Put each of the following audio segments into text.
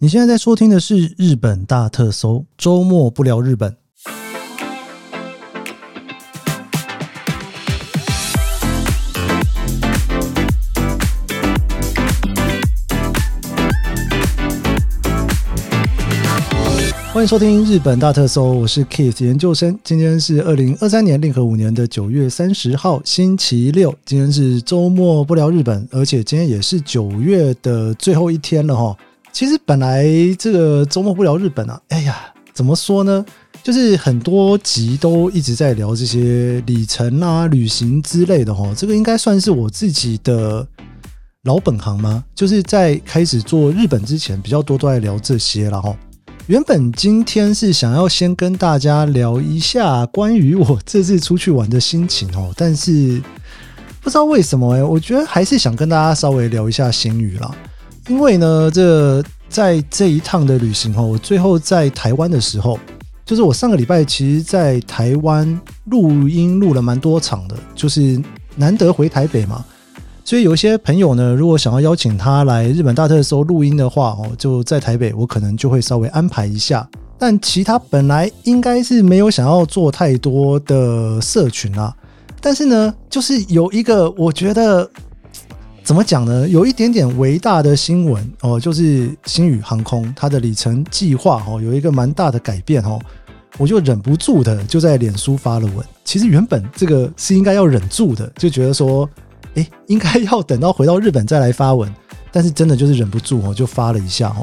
你现在在收听的是日本大特搜，周末不聊日本。欢迎收听日本大特搜，我是 Keith 研究生。今天是2023年令和5年的9月30号星期六，今天是周末不聊日本，而且今天也是9月的最后一天了齁。其实本来这个周末不聊日本啊，哎呀怎么说呢，就是很多集都一直在聊这些里程啊旅行之类的齁，这个应该算是我自己的老本行吗，就是在开始做日本之前比较多都在聊这些啦齁。原本今天是想要先跟大家聊一下关于我这次出去玩的心情哦，但是不知道为什么我觉得还是想跟大家稍微聊一下心语啦。因为呢，在这一趟的旅行哦，我最后在台湾的时候，就是我上个礼拜其实在台湾录音录了蛮多场的，就是难得回台北嘛。所以有一些朋友呢，如果想要邀请他来日本大特搜录音的话哦，就在台北我可能就会稍微安排一下，但其他本来应该是没有想要做太多的社群啦，但是呢就是有一个我觉得怎么讲呢，有一点点微大的新闻哦，就是星宇航空它的里程计划哦有一个蛮大的改变哦，我就忍不住的就在脸书发了文。其实原本这个是应该要忍住的，就觉得说应该要等到回到日本再来发文，但是真的就是忍不住就发了一下。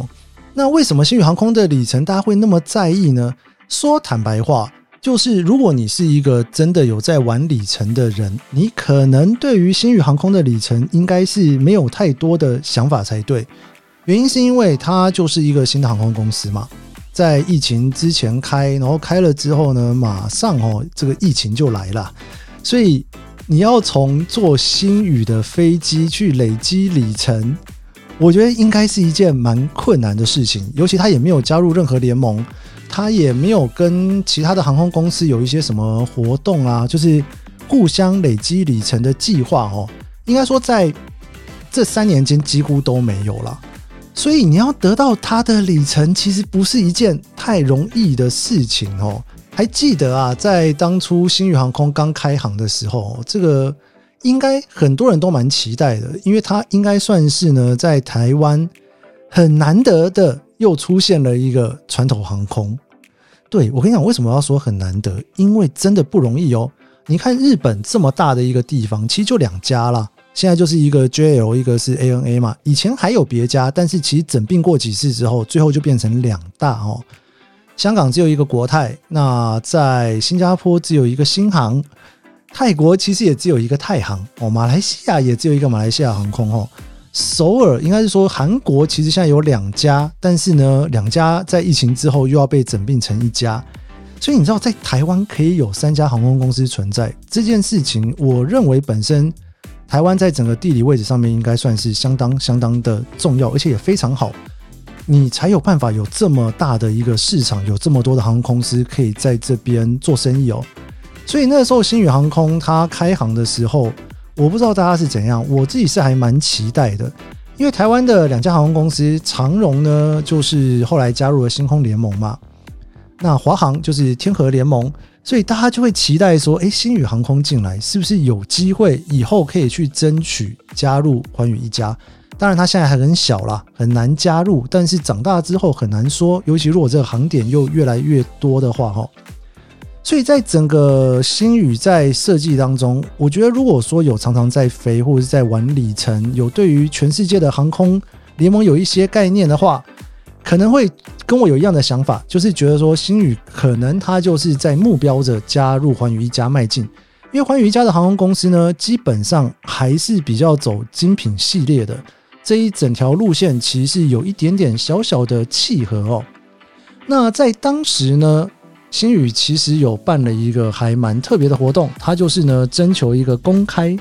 那为什么星宇航空的里程大家会那么在意呢？说坦白话，就是如果你是一个真的有在玩里程的人，你可能对于星宇航空的里程应该是没有太多的想法才对。原因是因为它就是一个新的航空公司嘛，在疫情之前开，然后开了之后呢，马上这个疫情就来了，所以你要从坐星宇的飞机去累积里程，我觉得应该是一件蛮困难的事情，尤其他也没有加入任何联盟，他也没有跟其他的航空公司有一些什么活动啊，就是互相累积里程的计划哦。应该说在这3年间几乎都没有啦，所以你要得到他的里程其实不是一件太容易的事情哦。还记得啊，在当初星宇航空刚开航的时候，这个应该很多人都蛮期待的，因为它应该算是呢在台湾很难得的又出现了一个传统航空。对，我跟你讲为什么要说很难得，因为真的不容易哦。你看日本这么大的一个地方，其实就2家啦，现在就是一个 JAL 一个是 ANA 嘛，以前还有别家，但是其实整并过几次之后，最后就变成2大哦。香港只有一个国泰，那在新加坡只有一个新航，泰国其实也只有一个泰航哦，马来西亚也只有一个马来西亚航空哦，首尔应该是说韩国其实现在有2家，但是呢2家在疫情之后又要被整并成1家，所以你知道在台湾可以有3家航空公司存在这件事情，我认为本身台湾在整个地理位置上面应该算是相当的重要，而且也非常好，你才有办法有这么大的一个市场，有这么多的航空公司可以在这边做生意哦。所以那时候星宇航空它开航的时候，我不知道大家是怎样，我自己是还蛮期待的，因为台湾的2家航空公司，长荣呢就是后来加入了星空联盟嘛，那华航就是天合联盟，所以大家就会期待说星宇航空进来是不是有机会以后可以去争取加入寰宇一家。当然它现在还很小啦，很难加入，但是长大之后很难说，尤其如果这个航点又越来越多的话哦。所以在整个星宇在设计当中，我觉得如果说有常常在飞或者是在玩里程，有对于全世界的航空联盟有一些概念的话，可能会跟我有一样的想法，就是觉得说星宇可能它就是在目标着加入寰宇一家迈进。因为寰宇一家的航空公司呢，基本上还是比较走精品系列的，这一整条路线其实有一点点小小的契合哦。那在当时呢，星宇其实有办了一个还蛮特别的活动，它就是呢征求一个公开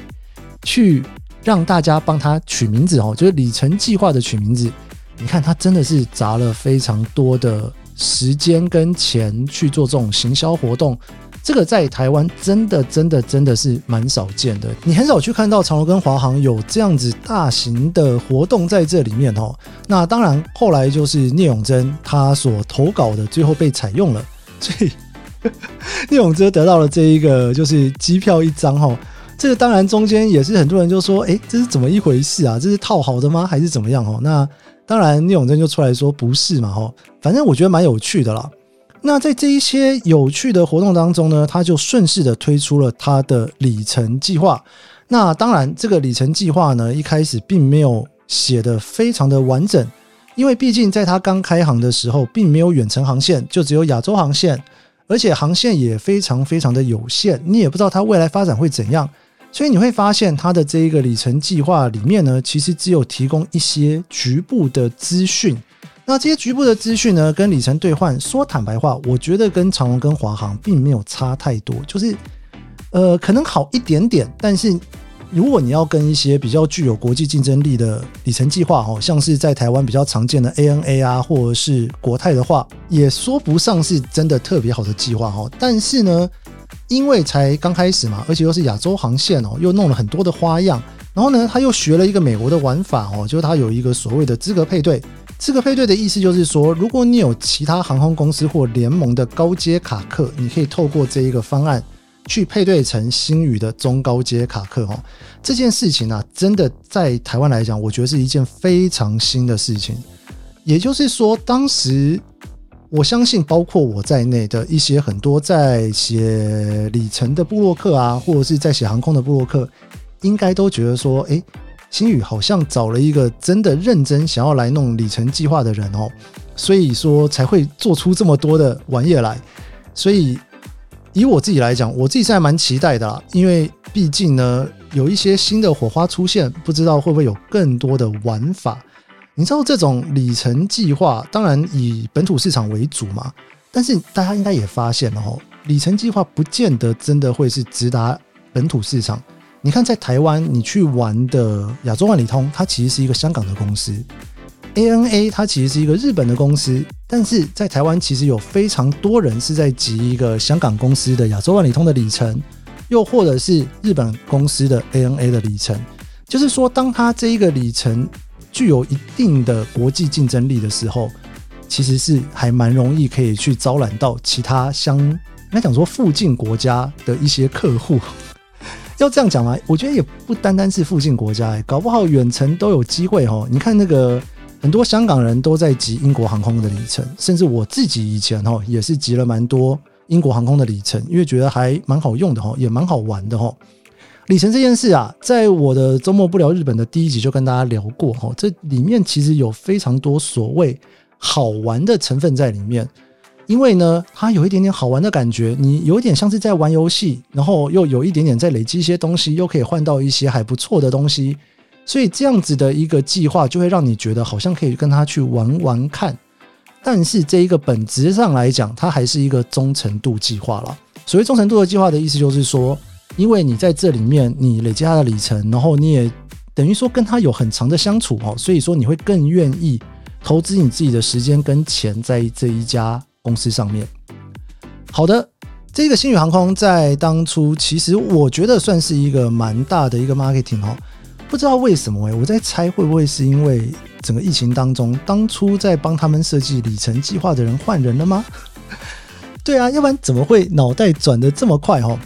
去让大家帮他取名字哦，就是里程计划的取名字。你看他真的是砸了非常多的时间跟钱去做这种行销活动，这个在台湾真的是蛮少见的，你很少去看到长荣跟华航有这样子大型的活动在这里面哦。那当然后来就是聂永贞他所投稿的最后被采用了，所以聂永贞得到了这一个就是机票一张哦。这个当然中间也是很多人就说诶这是怎么一回事啊，这是套好的吗还是怎么样哦？那当然聂永贞就出来说不是嘛哦，反正我觉得蛮有趣的啦。那在这一些有趣的活动当中呢，他就顺势的推出了他的里程计划。那当然这个里程计划呢一开始并没有写得非常的完整，因为毕竟在他刚开航的时候并没有远程航线，就只有亚洲航线，而且航线也非常的有限，你也不知道他未来发展会怎样，所以你会发现他的这一个里程计划里面呢其实只有提供一些局部的资讯。那这些局部的资讯呢跟里程兑换说坦白话我觉得跟长荣跟华航并没有差太多，就是可能好一点点，但是如果你要跟一些比较具有国际竞争力的里程计划哦，像是在台湾比较常见的 ANA 啊或者是国泰的话，也说不上是真的特别好的计划哦。但是呢因为才刚开始嘛，而且又是亚洲航线哦，又弄了很多的花样，然后呢他又学了一个美国的玩法哦，就是他有一个所谓的资格配对。这个配对的意思就是说，如果你有其他航空公司或联盟的高阶卡客，你可以透过这一个方案去配对成星宇的中高阶卡客哦。这件事情啊，真的在台湾来讲，我觉得是一件非常新的事情。也就是说，当时我相信包括我在内的一些很多在写里程的部落客啊，或者是在写航空的部落客，应该都觉得说，诶星宇好像找了一个真的认真想要来弄里程计划的人哦，所以说才会做出这么多的玩意来。所以以我自己来讲，我自己是还蛮期待的啦，因为毕竟呢有一些新的火花出现，不知道会不会有更多的玩法。你知道这种里程计划当然以本土市场为主嘛，但是大家应该也发现哦，里程计划不见得真的会是直达本土市场。你看在台湾你去玩的亚洲万里通它其实是一个香港的公司， ANA 它其实是一个日本的公司，但是在台湾其实有非常多人是在集一个香港公司的亚洲万里通的里程，又或者是日本公司的 ANA 的里程。就是说当它这一个里程具有一定的国际竞争力的时候，其实是还蛮容易可以去招揽到其他应该讲说附近国家的一些客户。要这样讲嘛，我觉得也不单单是附近国家，搞不好远程都有机会哦。你看那个很多香港人都在集英国航空的里程，甚至我自己以前哦也是集了蛮多英国航空的里程，因为觉得还蛮好用的哦，也蛮好玩的哦。里程这件事啊，在我的周末不聊日本的第一集就跟大家聊过哦，这里面其实有非常多所谓好玩的成分在里面。因为呢它有一点点好玩的感觉，你有一点像是在玩游戏，然后又有一点点在累积一些东西，又可以换到一些还不错的东西，所以这样子的一个计划就会让你觉得好像可以跟它去玩玩看。但是这一个本质上来讲，它还是一个忠诚度计划啦。所谓忠诚度的计划的意思就是说，因为你在这里面你累积它的里程，然后你也等于说跟它有很长的相处哦，所以说你会更愿意投资你自己的时间跟钱在这一家公司上面。好的，这个星宇航空在当初其实我觉得算是一个蛮大的一个 marketing 哦，不知道为什么我在猜会不会是因为整个疫情当中，当初在帮他们设计里程计划的人换人了吗？对啊，要不然怎么会脑袋转得这么快哦。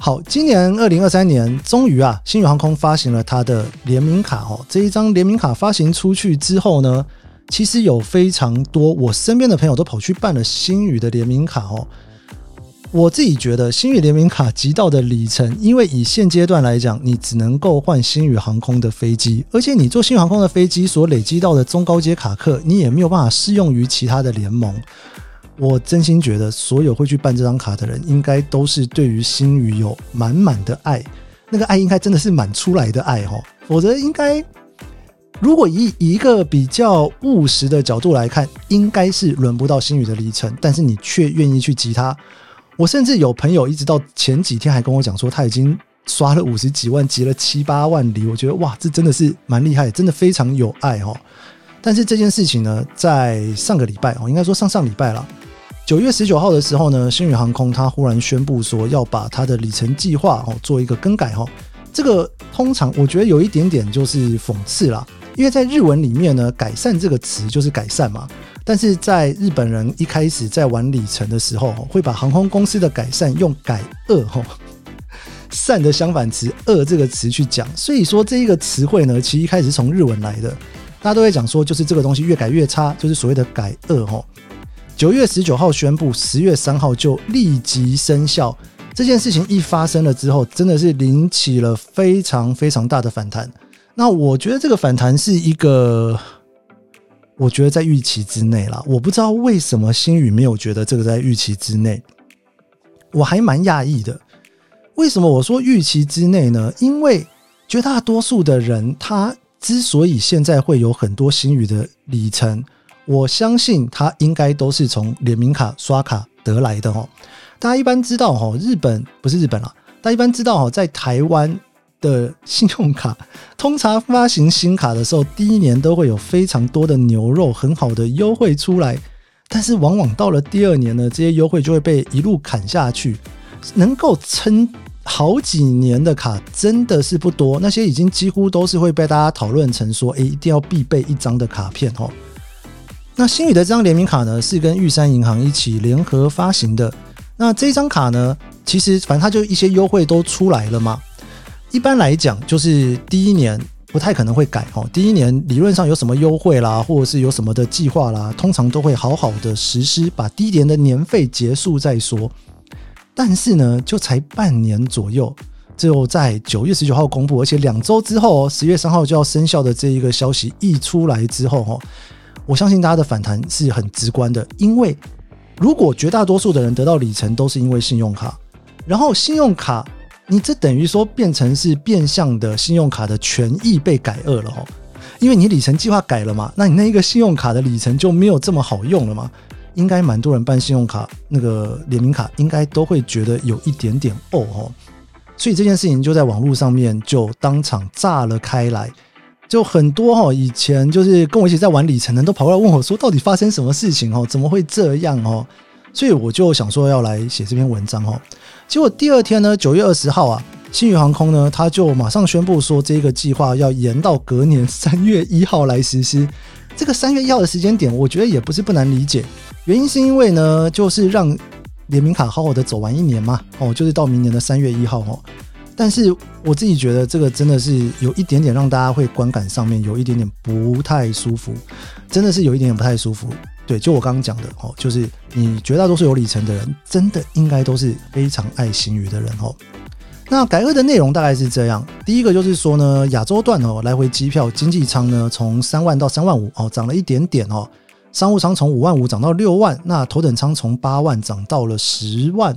好，今年2023年终于啊，星宇航空发行了他的联名卡哦。这一张联名卡发行出去之后呢，其实有非常多我身边的朋友都跑去办了星宇的联名卡哦。我自己觉得星宇联名卡集到的里程，因为以现阶段来讲你只能够换星宇航空的飞机，而且你坐星宇航空的飞机所累积到的中高阶卡客，你也没有办法适用于其他的联盟。我真心觉得所有会去办这张卡的人应该都是对于星宇有满满的爱，那个爱应该真的是满出来的爱哦，否则应该如果 以一个比较务实的角度来看，应该是轮不到星宇的里程，但是你却愿意去集它。我甚至有朋友一直到前几天还跟我讲说他已经刷了50几万，集了7、8万里，我觉得哇，这真的是蛮厉害，真的非常有爱哦。但是这件事情呢，在上个礼拜哦，应该说上上礼拜啦， 9月19号的时候呢，星宇航空它忽然宣布说要把它的里程计划做一个更改。这个通常我觉得有一点点就是讽刺啦，因为在日文里面呢，改善这个词就是改善嘛，但是在日本人一开始在玩里程的时候，会把航空公司的改善用改恶善的相反词恶这个词去讲，所以说这一个词汇呢，其实一开始从日文来的，大家都会讲说就是这个东西越改越差，就是所谓的改恶9月19号宣布10月3号就立即生效，这件事情一发生了之后，真的是引起了非常非常大的反弹。那我觉得这个反弹是一个我觉得在预期之内啦，我不知道为什么星宇没有觉得这个在预期之内，我还蛮讶异的。为什么我说预期之内呢？因为绝大多数的人他之所以现在会有很多星宇的里程，我相信它应该都是从联名卡刷卡得来的。大家一般知道大家一般知道在台湾的信用卡通常发行新卡的时候，第一年都会有非常多的牛肉很好的优惠出来，但是往往到了第二年呢，这些优惠就会被一路砍下去，能够撑好几年的卡真的是不多，那些已经几乎都是会被大家讨论成说一定要必备一张的卡片。那星宇的这张联名卡呢，是跟玉山银行一起联合发行的。那这张卡呢，其实反正它就一些优惠都出来了嘛。一般来讲，就是第一年不太可能会改。第一年理论上有什么优惠啦，或者是有什么的计划啦，通常都会好好的实施，把第一年的年费结束再说。但是呢，就才半年左右，就在9月19号公布，而且2周之后，10月3号就要生效的这一个消息一出来之后，我相信大家的反弹是很直观的，因为如果绝大多数的人得到里程都是因为信用卡，然后信用卡你这等于说变成是变相的信用卡的权益被改恶了，因为你里程计划改了嘛，那你那一个信用卡的里程就没有这么好用了嘛，应该蛮多人办信用卡那个联名卡应该都会觉得有一点点，所以这件事情就在网络上面就当场炸了开来，就很多，以前就是跟我一起在玩里程的人都跑过来问我说到底发生什么事情，怎么会这样，所以我就想说要来写这篇文章。结果第二天呢9月20号啊，星宇航空呢他就马上宣布说这个计划要延到隔年3月1号来实施。这个3月1号的时间点我觉得也不是不难理解，原因是因为呢就是让联名卡好好的走完一年嘛，就是到明年的3月1号。但是我自己觉得这个真的是有一点点让大家会观感上面有一点点不太舒服，真的是有一点点不太舒服。对，就我刚刚讲的，就是你绝大多数有里程的人真的应该都是非常爱星宇的人。那改恶的内容大概是这样，第一个就是说呢，亚洲段，来回机票经济舱呢从3万到3万5，涨了一点点，商务舱从5万5涨到6万，那头等舱从8万涨到了10万。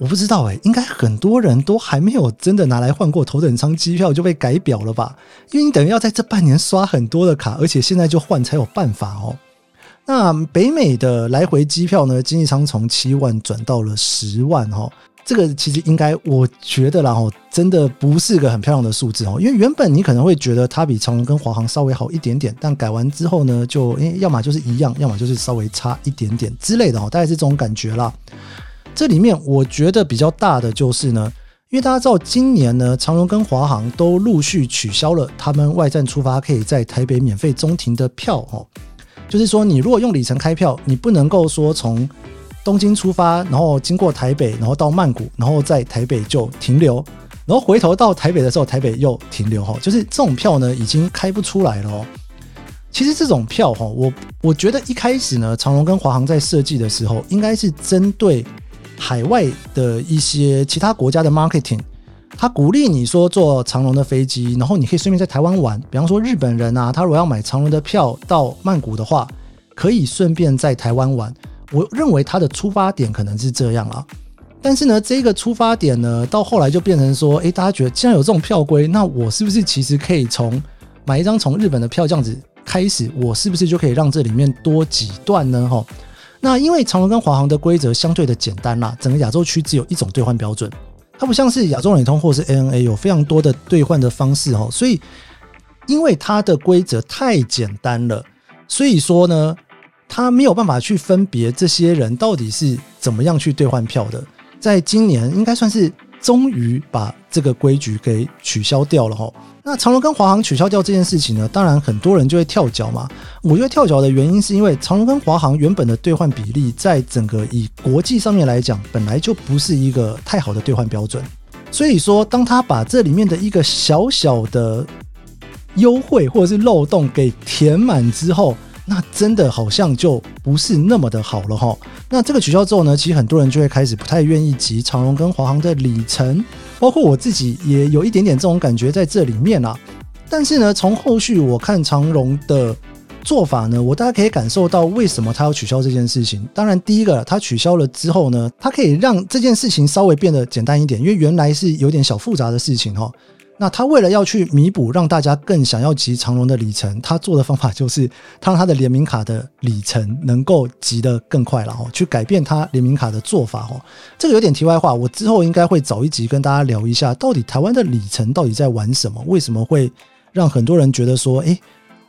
我不知道应该很多人都还没有真的拿来换过头等舱机票就被改表了吧，因为你等于要在这半年刷很多的卡，而且现在就换才有办法。那北美的来回机票呢，经济舱从7万转到了10万。这个其实应该我觉得啦，真的不是个很漂亮的数字，因为原本你可能会觉得它比长荣跟华航稍微好一点点，但改完之后呢就要么就是一样，要么就是稍微差一点点之类的，大概是这种感觉啦。这里面我觉得比较大的就是呢，因为大家知道今年呢长荣跟华航都陆续取消了他们外站出发可以在台北免费中停的票，就是说你如果用里程开票，你不能够说从东京出发然后经过台北然后到曼谷然后在台北就停留，然后回头到台北的时候台北又停留，就是这种票呢已经开不出来了。其实这种票，我觉得一开始呢长荣跟华航在设计的时候应该是针对海外的一些其他国家的 marketing， 他鼓励你说坐长荣的飞机，然后你可以顺便在台湾玩，比方说日本人啊，他如果要买长荣的票到曼谷的话，可以顺便在台湾玩，我认为他的出发点可能是这样啦。但是呢这个出发点呢到后来就变成说大家觉得既然有这种票规，那我是不是其实可以从买一张从日本的票这样子开始，我是不是就可以让这里面多几段呢？那因为长荣跟华航的规则相对的简单啦，整个亚洲区只有一种兑换标准，它不像是亚洲联通或是 ANA 有非常多的兑换的方式，所以因为它的规则太简单了，所以说呢他没有办法去分别这些人到底是怎么样去兑换票的。在今年应该算是终于把这个规矩给取消掉了。那长荣跟华航取消掉这件事情呢，当然很多人就会跳脚嘛。我觉得跳脚的原因是因为长荣跟华航原本的兑换比例在整个以国际上面来讲本来就不是一个太好的兑换标准，所以说当他把这里面的一个小小的优惠或者是漏洞给填满之后，那真的好像就不是那么的好了齁。那这个取消之后呢，其实很多人就会开始不太愿意集长荣跟华航的里程，包括我自己也有一点点这种感觉在这里面啦。但是呢，从后续我看长荣的做法呢，我大家可以感受到为什么他要取消这件事情。当然第一个，他取消了之后呢，他可以让这件事情稍微变得简单一点，因为原来是有点小复杂的事情齁。那他为了要去弥补让大家更想要集长荣的里程，他做的方法就是他让他的联名卡的里程能够集得更快了，去改变他联名卡的做法。这个有点题外话，我之后应该会找一集跟大家聊一下到底台湾的里程到底在玩什么，为什么会让很多人觉得说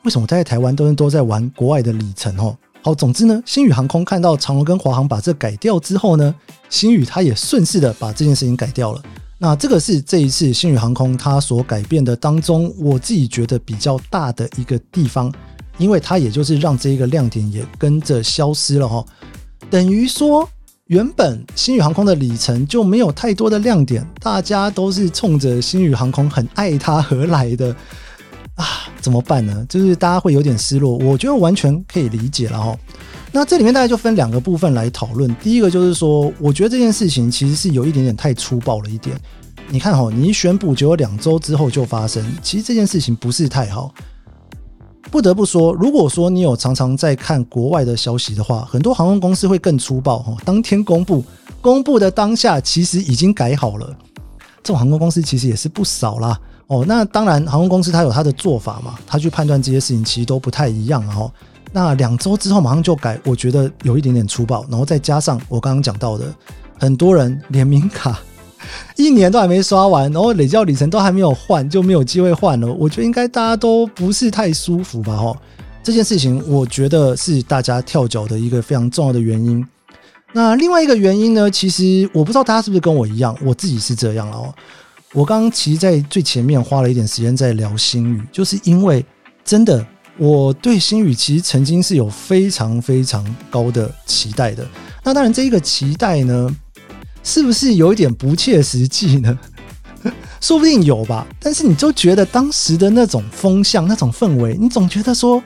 为什么在台湾都在玩国外的里程。好，总之呢，星宇航空看到长荣跟华航把这改掉之后呢，星宇他也顺势的把这件事情改掉了。那这个是这一次星宇航空它所改变的当中，我自己觉得比较大的一个地方，因为它也就是让这一个亮点也跟着消失了齁。等于说原本星宇航空的里程就没有太多的亮点，大家都是冲着星宇航空很爱它而来的啊，怎么办呢？就是大家会有点失落，我觉得完全可以理解了齁。那这里面大概就分两个部分来讨论。第一个就是说，我觉得这件事情其实是有一点点太粗暴了一点。你看齁，你一宣布结果2周之后就发生，其实这件事情不是太好。不得不说，如果说你有常常在看国外的消息的话，很多航空公司会更粗暴齁，当天公布的当下其实已经改好了。这种航空公司其实也是不少啦。那当然航空公司它有它的做法嘛，它去判断这些事情其实都不太一样啦齁。那2周之后马上就改，我觉得有一点点粗暴，然后再加上我刚刚讲到的，很多人联名卡1年都还没刷完，然后累计里程都还没有换，就没有机会换了，我觉得应该大家都不是太舒服吧齁。这件事情我觉得是大家跳脚的一个非常重要的原因。那另外一个原因呢，其实我不知道大家是不是跟我一样，我自己是这样啦齁。我刚刚其实在最前面花了一点时间在聊星宇，就是因为真的我对星宇其实曾经是有非常非常高的期待的。那当然这一个期待呢，是不是有一点不切实际呢？说不定有吧，但是你就觉得当时的那种风向那种氛围，你总觉得说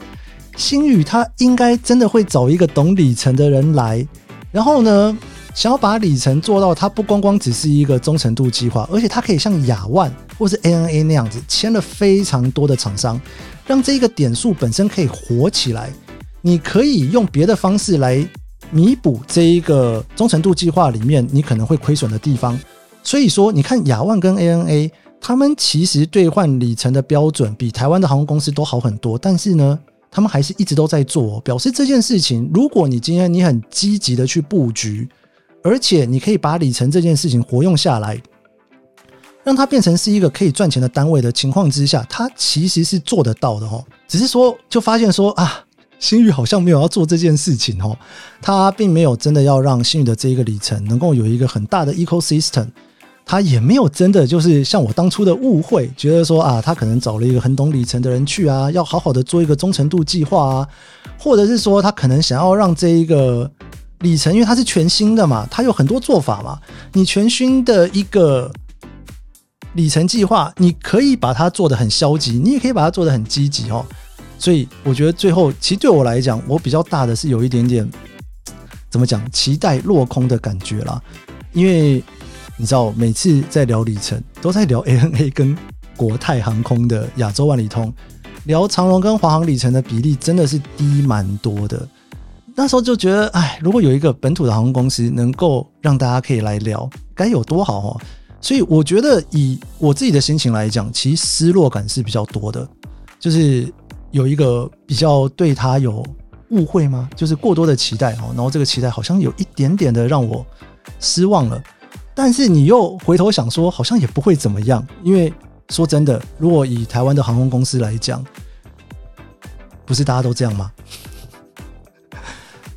星宇他应该真的会找一个懂里程的人来，然后呢想要把里程做到他不光光只是一个忠诚度计划，而且他可以像亚万或是 ANA 那样子签了非常多的厂商，让这一个点数本身可以活起来，你可以用别的方式来弥补这一个忠诚度计划里面你可能会亏损的地方。所以说你看亚万跟 ANA 他们其实兑换里程的标准比台湾的航空公司都好很多，但是呢他们还是一直都在做，表示这件事情如果你今天你很积极的去布局，而且你可以把里程这件事情活用下来，让它变成是一个可以赚钱的单位的情况之下，它其实是做得到的齁。只是说就发现说啊，星宇好像没有要做这件事情齁，它并没有真的要让星宇的这一个里程能够有一个很大的 ecosystem， 它也没有真的就是像我当初的误会，觉得说啊，它可能找了一个很懂里程的人去啊，要好好的做一个忠诚度计划啊，或者是说它可能想要让这一个里程，因为它是全新的嘛，它有很多做法嘛，你全新的一个里程计划，你可以把它做得很消极，你也可以把它做得很积极齁。所以我觉得最后其实对我来讲，我比较大的是有一点点怎么讲，期待落空的感觉啦。因为你知道每次在聊里程都在聊 ANA 跟国泰航空的亚洲万里通，聊长荣跟华航里程的比例真的是低蛮多的。那时候就觉得如果有一个本土的航空公司能够让大家可以来聊该有多好齁。所以我觉得以我自己的心情来讲，其实失落感是比较多的，就是有一个比较对他有误会吗，就是过多的期待，然后这个期待好像有一点点的让我失望了。但是你又回头想说好像也不会怎么样，因为说真的，如果以台湾的航空公司来讲，不是大家都这样吗？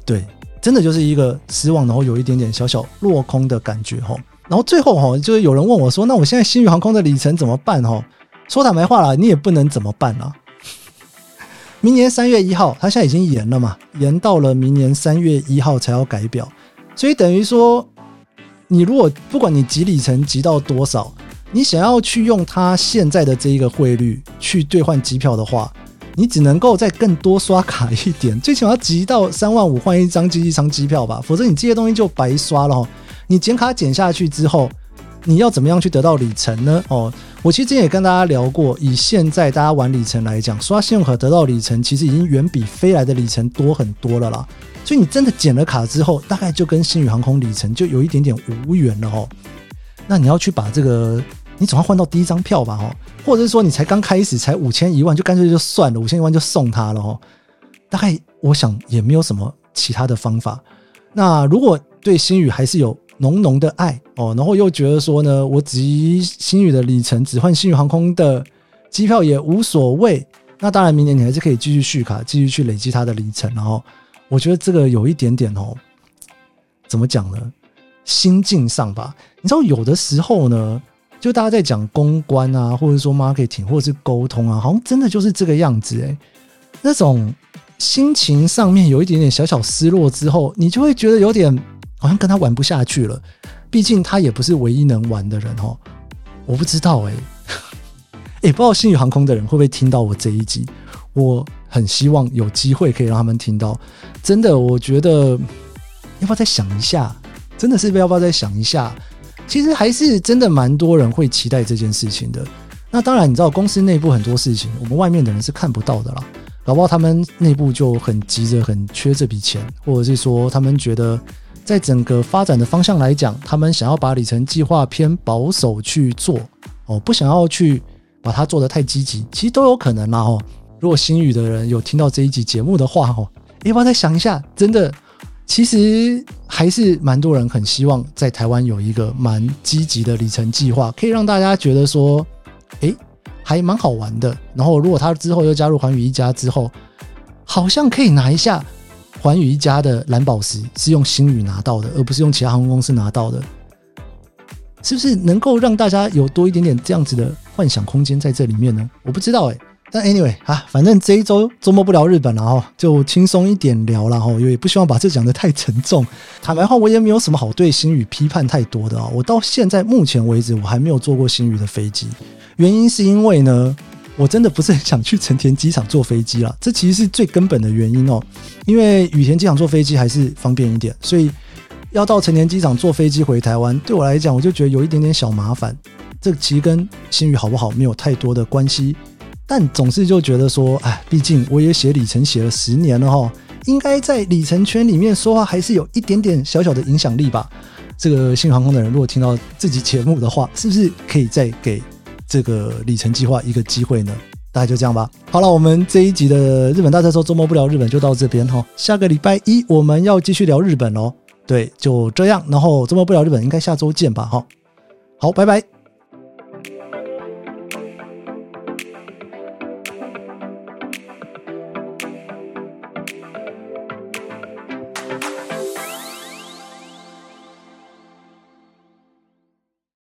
对，真的就是一个失望，然后有一点点小小落空的感觉哈。然后最后哈，就是有人问我说，那我现在星宇航空的里程怎么办哈？说坦白话啦，你也不能怎么办啦。明年3月1号，它现在已经延了嘛，延到了明年3月1号才要改表，所以等于说，你如果不管你集里程集到多少，你想要去用它现在的这一个汇率去兑换机票的话，你只能够再更多刷卡一点，最起码要集到3万5换一张机票吧，否则你这些东西就白刷了。你减卡减下去之后，你要怎么样去得到里程呢？哦，我其实之前也跟大家聊过，以现在大家玩里程来讲，刷信用卡得到里程其实已经远比飞来的里程多很多了啦。所以你真的减了卡之后，大概就跟星宇航空里程就有一点点无缘了哦。那你要去把这个，你总要换到第一张票吧哦，或者是说你才刚开始才5000、1万，就干脆就算了，5000、1万就送他了哦。大概我想也没有什么其他的方法。那如果对星宇还是有浓浓的爱哦，然后又觉得说呢，我集星宇的里程只换星宇航空的机票也无所谓，那当然明年你还是可以继续续卡，继续去累积它的里程。然后我觉得这个有一点点哦，怎么讲呢，心境上吧。你知道有的时候呢，就大家在讲公关啊，或者说 marketing 或者是沟通啊，好像真的就是这个样子欸。那种心情上面有一点点小小失落之后，你就会觉得有点好像跟他玩不下去了，毕竟他也不是唯一能玩的人哦。我不知道不知道星宇航空的人会不会听到我这一集，我很希望有机会可以让他们听到。真的，我觉得要不要再想一下？真的是要不要再想一下？其实还是真的蛮多人会期待这件事情的。那当然，你知道公司内部很多事情，我们外面的人是看不到的啦。搞不好他们内部就很急着、很缺这笔钱，或者是说他们觉得，在整个发展的方向来讲，他们想要把里程计划偏保守去做哦，不想要去把它做得太积极，其实都有可能啦哦。如果星宇的人有听到这一集节目的话哦，要不要再想一下？真的，其实还是蛮多人很希望在台湾有一个蛮积极的里程计划，可以让大家觉得说，还蛮好玩的。然后如果他之后又加入寰宇一家之后，好像可以拿一下。寰宇一家的蓝宝石是用星宇拿到的，而不是用其他航空公司拿到的，是不是能够让大家有多一点点这样子的幻想空间在这里面呢？我不知道但 anyway 反正这一周周末不聊日本啦齁，就轻松一点聊啦齁，也不希望把这讲得太沉重。坦白话，我也没有什么好对星宇批判太多的啊。我到现在目前为止，我还没有坐过星宇的飞机，原因是因为呢，我真的不是很想去成田机场坐飞机啦，这其实是最根本的原因哦。因为羽田机场坐飞机还是方便一点，所以要到成田机场坐飞机回台湾，对我来讲我就觉得有一点点小麻烦。这其实跟星宇好不好没有太多的关系，但总是就觉得说，毕竟我也写里程写了10年了哦，应该在里程圈里面说话还是有一点点小小的影响力吧。这个星宇航空的人如果听到这集节目的话，是不是可以再给这个里程计划一个机会呢？大概就这样吧。好了，我们这一集的日本大特搜周末不聊日本就到这边哦。下个礼拜一我们要继续聊日本哦。对，就这样。然后周末不聊日本应该下周见吧。好，拜拜。